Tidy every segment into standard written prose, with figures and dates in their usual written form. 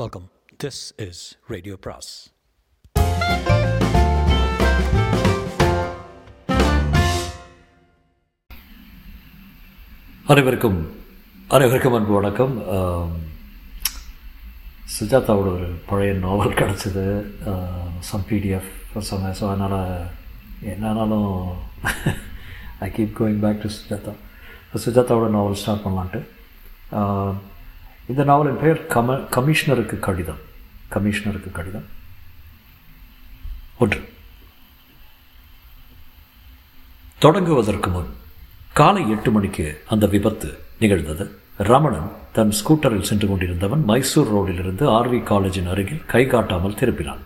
Welcome. This is radio பிராஸ். அனைவருக்கும் அன்பு வணக்கம். சுஜாதாவோட ஒரு பழைய நாவல் கிடச்சிது, some PDF for some. So அதனால் என்னானாலும் I keep going back to Sujatha. சுஜாதாவோட நாவல் ஸ்டார்ட் பண்ணலான்ட்டு. இந்த நாவலின் பெயர் கமிஷனருக்கு கடிதம். ஒன்று. தொடங்குவதற்கு முன் காலை 8 மணிக்கு அந்த விபத்து நிகழ்ந்தது. ரமணன் தன் ஸ்கூட்டரில் சென்று கொண்டிருந்தவன் மைசூர் ரோடிலிருந்து RV காலேஜின் அருகில் கை காட்டாமல் திருப்பினான்.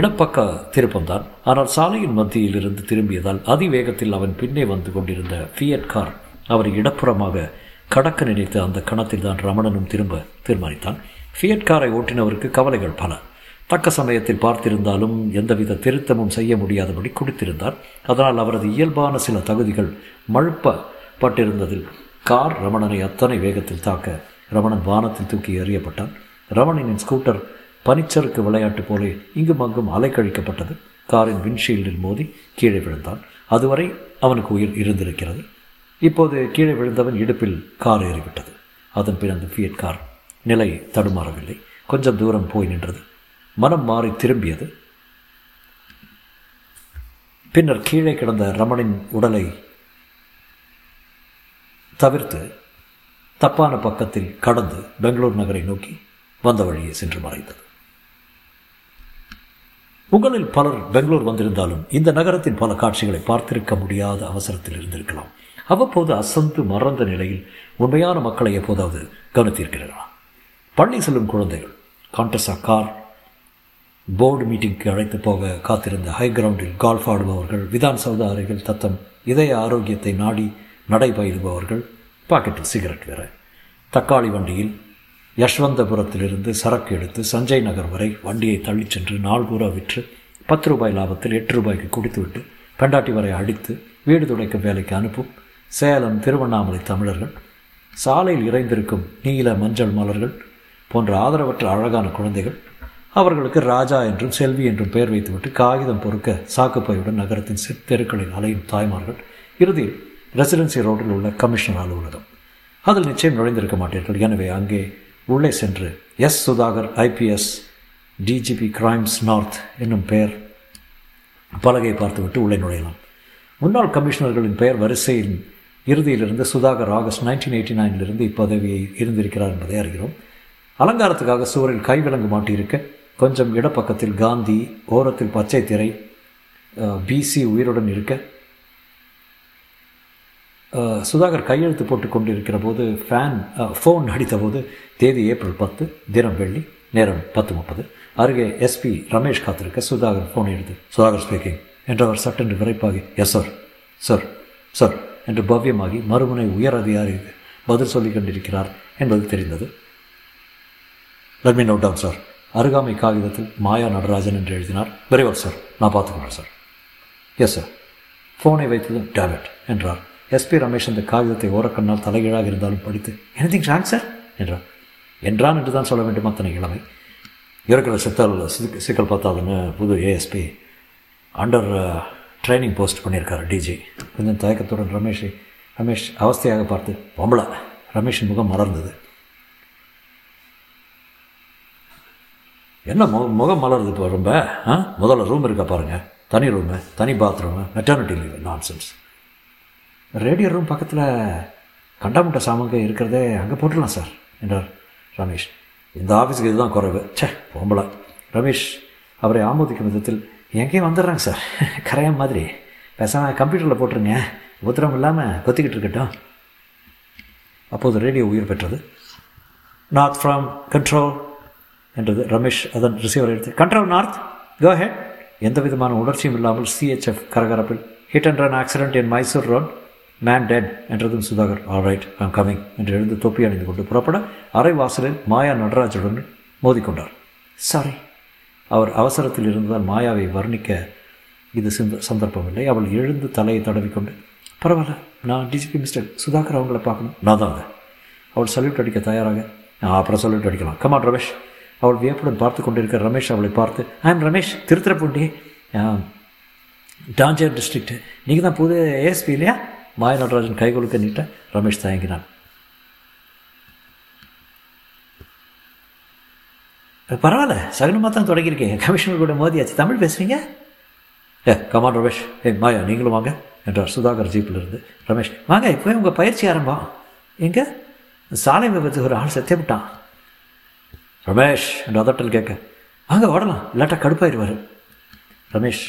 இடப்பக்க திருப்பம்தான், ஆனால் சாலையின் மத்தியில் இருந்து திரும்பியதால் அதிவேகத்தில் அவன் பின்னே வந்து கொண்டிருந்த ஃபியட் கார் அவரை இடப்புறமாக கடக்க நினைத்து அந்த கணத்தில் தான் ரமணனும் திரும்ப தீர்மானித்தான். ஃபியட் காரை ஓட்டினவருக்கு கவலைகள் பல. தக்க சமயத்தில் பார்த்திருந்தாலும் எந்தவித திருத்தமும் செய்ய முடியாதபடி குடித்திருந்தார். அதனால் அவரது இயல்பான சில தகுதிகள் மழுப்பப்பட்டிருந்ததில் கார் ரமணனை அத்தனை வேகத்தில் தாக்க ரமணன் வானத்தில் தூக்கி எறியப்பட்டான். ரமணனின் ஸ்கூட்டர் பனிச்சறுக்கு விளையாட்டு போல இங்கும் அங்கும் அலைக்கழிக்கப்பட்டது. காரின் விண்ட்ஷீல்டில் மோதி கீழே விழுந்தான். அதுவரை அவனுக்கு உயிர் இருந்திருக்கிறது. இப்போது கீழே விழுந்தவன் இடுப்பில் கார் ஏறிவிட்டது. அதன் பிறகு ஃபியட் கார் நிலை தடுமாறவில்லை. கொஞ்சம் தூரம் போய் நின்றது. மனம் மாறி திரும்பியது. பின்னர் கீழே கிடந்த ரமணின் உடலை தவிர்த்து தப்பான பக்கத்தில் கடந்து பெங்களூர் நகரை நோக்கி வந்த வழியே சென்று மறைந்தது. உங்களில் பலர் பெங்களூர் வந்திருந்தாலும் இந்த நகரத்தின் பல காட்சிகளை பார்த்திருக்க முடியாத அவசரத்தில் இருந்திருக்கலாம். அவ்வப்போது அசந்து மறந்த நிலையில் உண்மையான மக்களை எப்போதாவது கவனித்திருக்கிறார்களா? பள்ளி செல்லும் குழந்தைகள், கான்டெஸ்டா கார், போர்டு மீட்டிங்க்கு அழைத்து போக காத்திருந்த ஹை கிரவுண்டில் கால்ஃப் ஆடுபவர்கள், விதான் சௌதா அறைகள் தத்தம் இதய ஆரோக்கியத்தை நாடி நடைபயிடுபவர்கள், பாக்கெட்டில் சிகரெட் வேற, தக்காளி வண்டியில் யஷ்வந்தபுரத்திலிருந்து சரக்கு எடுத்து சஞ்சய் நகர் வரை வண்டியை தள்ளி சென்று நாள்பூரா விற்று 10 ரூபாய் லாபத்தில் 8 ரூபாய்க்கு குடித்துவிட்டு பெண்டாட்டி வரை அடித்து வீடு துடைக்கும் வேலைக்கு அனுப்பும் சேலம் திருவண்ணாமலை தமிழர்கள், சாலையில் இறைந்திருக்கும் நீல மஞ்சள் மலர்கள் போன்ற ஆதரவற்ற அழகான குழந்தைகள், அவர்களுக்கு ராஜா என்றும் செல்வி என்றும் பெயர் வைத்துவிட்டு காகிதம் பொறுக்க சாக்குப்பையுடன் நகரத்தின் சித்தெருக்களின் அலையும் தாய்மார்கள், இறுதியில் ரெசிடென்சி ரோட்டில் உள்ள கமிஷனர் அலுவலகம். அதில் நிச்சயம் நுழைந்திருக்க மாட்டீர்கள். எனவே அங்கே உள்ளே சென்று S Sudhakar IPS DGP crimes north என்னும் பெயர் பலகையை பார்த்துவிட்டு உள்ளே நுழையலாம். முன்னாள் கமிஷனர்களின் பெயர் வரிசையின் இறுதியிலிருந்து சுதாகர் ஆகஸ்ட் 1989 இப்பதவியை இருந்திருக்கிறார் என்பதை அறிகிறோம். அலங்காரத்துக்காக சுவரில் கைவிலங்கு மாட்டியிருக்க, கொஞ்சம் இடப்பக்கத்தில் காந்தி, ஓரத்தில் பச்சை திரை, BC உயிருடன் இருக்க, சுதாகர் கையெழுத்து போட்டுக் கொண்டிருக்கிற போது ஃபோன் அடித்தபோது தேதி ஏப்ரல் 10, தினம் வெள்ளி, நேரம் 10:30. அருகே SP ரமேஷ் காத்திருக்க சுதாகர் ஃபோனை எடுத்து சுதாகர் ஸ்பீக்கிங் என்றவர் சட்டென்று விரைப்பாகி எஸ் சார் சார் சார் என்று பவ்யமாகி மறுமுனை உயர் அதிகாரி பதில் சொல்லிக் கொண்டிருக்கிறார் என்பது தெரிந்தது. Let me note down sir. அருகாமை காகிதத்தில் மாயா நடராஜன் என்று எழுதினார். வெரி வெல் சார், நான் பார்த்துக்கிறேன் சார். Yes sir. ஃபோனை வைத்தது டேவிட் என்றார். SP ரமேஷ் அந்த காகிதத்தை ஓரக்கண்ணால் தலைகீழாக இருந்தாலும் படித்து எனிதிங் ராங் சார் என்றான் என்று தான் சொல்ல வேண்டும். அத்தனை இளமை இருக்கிற சிக்கல் பார்த்தாதுன்னு புது ASP அண்டர் ட்ரைனிங் போஸ்ட் பண்ணியிருக்காரு DG. கொஞ்சம் தயக்கத்துடன் ரமேஷ் அவஸ்தையாக பார்த்து பொம்பளை. ரமேஷின் முகம் மலர்ந்தது. என்ன முகம் மலருது இப்போ ரொம்ப? முதல்ல ரூம் இருக்கா பாருங்கள், தனி ரூமு, தனி bathroom, maternity leave, nonsense. Radio room பக்கத்தில் கண்டாமுட்டை சாமங்க இருக்கிறதே, அங்கே போட்டுடலாம் சார் என்றார் ரமேஷ். இந்த ஆஃபீஸுக்கு இதுதான் குறைவு, சே பொம்பளை. ரமேஷ் அவரை ஆமோதிக்கும் விதத்தில் எங்கேயும் வந்துடுறாங்க சார், கரையான் மாதிரி பேசாமல் கம்ப்யூட்டரில் போட்டுருங்க, உத்தரவு இல்லாமல் கொத்திக்கிட்டு இருக்கட்டும். அப்போது ரேடியோ உயிர் பெற்றது. நார்த் ஃப்ரம் கண்ட்ரோல் என்றது. ரமேஷ் அதன் ரிசீவர் எடுத்து கண்ட்ரோல் நார்த் கோ ஹெட். எந்த விதமான உணர்ச்சியும் இல்லாமல் CHF கரகரப்பில் hit and run accident on Mysore road, man dead என்றதும் Sudhakar all right I am coming என்று எழுந்து தொப்பி அணிந்து கொண்டு புறப்பட அரைவாசலில் மாயா நடராஜனுடன் மோதிக்கொண்டார். சாரி, அவர் அவசரத்தில் இருந்தால் மாயாவை வர்ணிக்க இது சந்தர்ப்பமில்லை. அவள் எழுந்து தலையை தடவிக்கொண்டு பரவாயில்ல, நான் DGP மிஸ்டர் சுதாகர், அவங்கள பார்க்கணும். நான் தான் அவள் சல்யூட் அடிக்க தயாராக. அப்புறம் சல்யூட் அடிக்கலாம், கமான் ரமேஷ் அவள் வியப்புடன் பார்த்து கொண்டிருக்க ரமேஷ் அவளை பார்த்து, I am Ramesh, Thiruthuraipoondi, Thanjavur district, நீங்கள் தான் புது ஏஎஸ்பி இல்லையா? மாயா நடராஜன் கைகொழுக்க நீட்ட ரமேஷ் தயங்கினான். பரவாயில்ல, சகனமாக தான் தொடங்கியிருக்கேன், கமிஷனர் கூட மோதியாச்சு, தமிழ் பேசுவீங்க. கமான் ரமேஷ், மாயா நீங்களும் வாங்க என்றார் சுதாகர் ஜீப்பிலிருந்து. ரமேஷ், வாங்க இப்போ உங்கள் பயிற்சி ஆரம்பம். எங்கே? சாலை விபத்து ஒரு ஆள் செத்தேவிட்டான். ரமேஷ் என்று அதட்டல் கேட்க, வாங்க ஓடலாம், இல்லாட்டா கடுப்பாயிடுவார். ரமேஷ்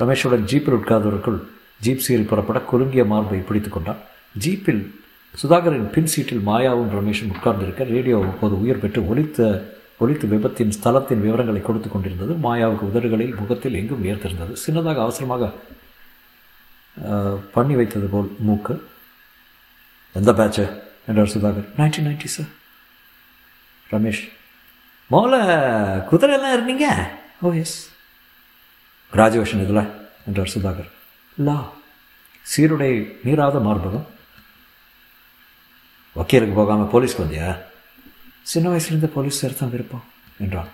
ரமேஷுடன் ஜீப்பில் உட்கார்ந்தவருக்குள் ஜீப் சீரி புறப்பட குறுங்கிய மார்பை பிடித்துக் கொண்டான். ஜீப்பில் சுதாகரின் பின் சீட்டில் மாயாவும் ரமேஷும் உட்கார்ந்திருக்க ரேடியோ அப்போது உயிர் பெற்று ஒலித்து விபத்தின் ஸ்தலத்தின் விவரங்களை கொடுத்து கொண்டிருந்தது. மாயாவுக்கு உதடுகளில் முகத்தில் எங்கும் உயர்த்திருந்தது. சின்னதாக அவசரமாக பண்ணி வைத்தது போல் மூக்கு. எந்த பேட்சு என்றார் சுதாகர். 1990 சார். ரமேஷ், மோல குதிரையெல்லாம் இருந்தீங்க? Oh S. கிராஜுவேஷன் இதில் என்றார் சுதாகர். லா. சீருடை நீராத மார்பகம். வக்கீலுக்கு போகாமல் போலீஸ்க்கு வந்தியா? சின்ன வயசுலேருந்து போலீஸ் சேர்த்தான் விருப்பம் என்றான்.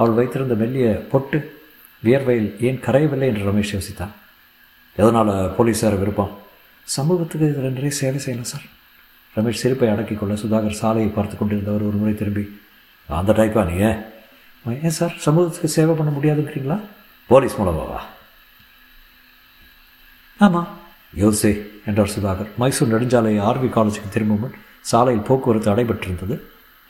அவள் வைத்திருந்த மெல்லிய பொட்டு வியர்வையில் ஏன் கரையவில்லை என்று ரமேஷ் யோசித்தான். எதனால் போலீஸ் சேர விருப்பம்? சமூகத்துக்கு இதில் நிறைய சேவை செய்யலாம் சார். ரமேஷ் சிரிப்பை அடக்கிக்கொள்ள சுதாகர் சாலையை பார்த்து கொண்டிருந்தவர் ஒரு முறை திரும்பி, அந்த டைப்பா நீங்கள்? ஏன் சார், சமூகத்துக்கு சேவை பண்ண முடியாதுங்கிறீங்களா? போலீஸ் மூலமாவா? ஆமாம். யோசி என்றார் சுதாகர். மைசூர் நெடுஞ்சாலை RV காலேஜுக்கு திரும்பும் முன் சாலையில் போக்குவரத்து அடைபட்டிருந்தது.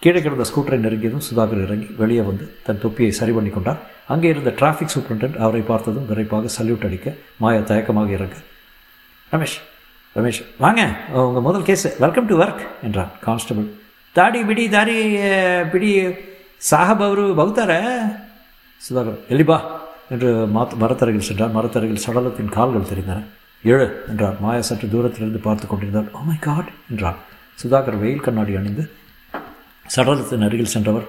கீழே கிடந்த ஸ்கூட்டரை நெருங்கியதும் சுதாகர் இறங்கி வெளியே வந்து தன் தொப்பியை சரி பண்ணி கொண்டார். அங்கே இருந்த டிராஃபிக் சூப்பரண்டென்ட் அவரை பார்த்ததும் விரைப்பாக சல்யூட் அடிக்க மாயா தயக்கமாக இறங்க. ரமேஷ் ரமேஷ் வாங்க, உங்கள் முதல் கேஸு, வெல்கம் டு ஒர்க் என்றான் கான்ஸ்டபிள். தாடி பிடி தாடி பிடி சாஹப் அவரு பகுத்தார. சுதாகர், எலிபா என்று மரத்தருகில் சென்றார். மரத்தருகில் சடலத்தின் கால்கள் தெரிந்தன. எழு என்றார். மாயா சற்று தூரத்திலிருந்து பார்த்து கொண்டிருந்தார். ஓ மை காட் என்றார். சுதாகர் வெயில் கண்ணாடி அணிந்து சடலத்தின் அருகில் சென்றவர்.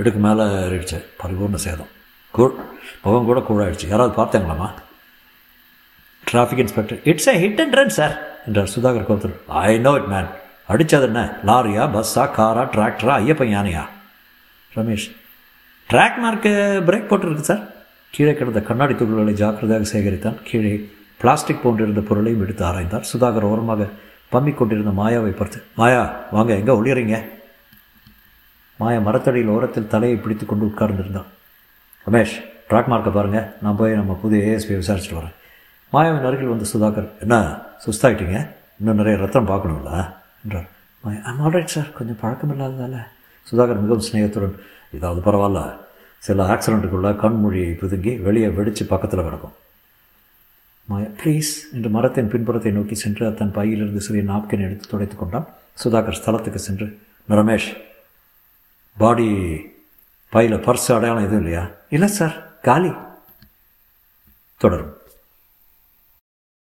எடுக்கு மேலே ஏறிடுச்சு, பரிபூர்ண சேதம், கூழ் முகம் கூட கூழாயிடுச்சு. யாராவது பார்த்தாங்களாமா? Traffic inspector. It's a hit and run sir என்றார் சுதாகர் கோத்தர். I know it man. அடித்தது என்ன, லாரியா, பஸ்ஸா, காரா, டிராக்டரா, ஐயப்பன் யானையா? ரமேஷ், ட்ராக் மார்க்கு பிரேக் போட்டுருக்கு சார். கீழே கிடந்த கண்ணாடி துகள்களை ஜாக்கிரதையாக சேகரித்தான். கீழே பிளாஸ்டிக் போன்றிருந்த பொருளையும் எடுத்து ஆராய்ந்தார். சுதாகர் ஓரமாக பம்பிக் கொண்டிருந்த மாயாவை பார்த்து, மாயா வாங்க, எங்கே ஒளியறீங்க? மாயா மரத்தடியில் ஓரத்தில் தலையை பிடித்து கொண்டு உட்கார்ந்துருந்தான். ரமேஷ், ட்ராக் மார்க்கை பாருங்கள், நான் போய் நம்ம புது ஏஎஸ்பியை விசாரிச்சுட்டு வரேன். மாயாவின் அருகில் வந்து சுதாகர், என்ன சுஸ்தாகிட்டீங்க, இன்னும் நிறைய ரத்தம் பார்க்கணுங்களா என்றார். மாயா, ஐம் ஆல்ரைட் சார், கொஞ்சம் பழக்கம் இல்லாததால். சுதாகர் மிகவும் ஸ்நேகத்துடன், இதாவது பரவாயில்ல, சில ஆக்சிடெண்ட்டுக்குள்ளே கண்மொழியை புதுங்கி வெளியே வெடித்து பக்கத்தில் கிடக்கும். மாயா ப்ளீஸ் என்று மரத்தின் பின்புறத்தை நோக்கி சென்று தன் பையிலிருந்து சிறிய நாப்கின் எடுத்து துடைத்து கொண்டான். சுதாகர் ஸ்தலத்துக்கு சென்று, ரமேஷ் பாடி பையில் பர்ஸ் அடையாளம் எதுவும் இல்லையா? இல்லை சார், காலி. தொடரும்.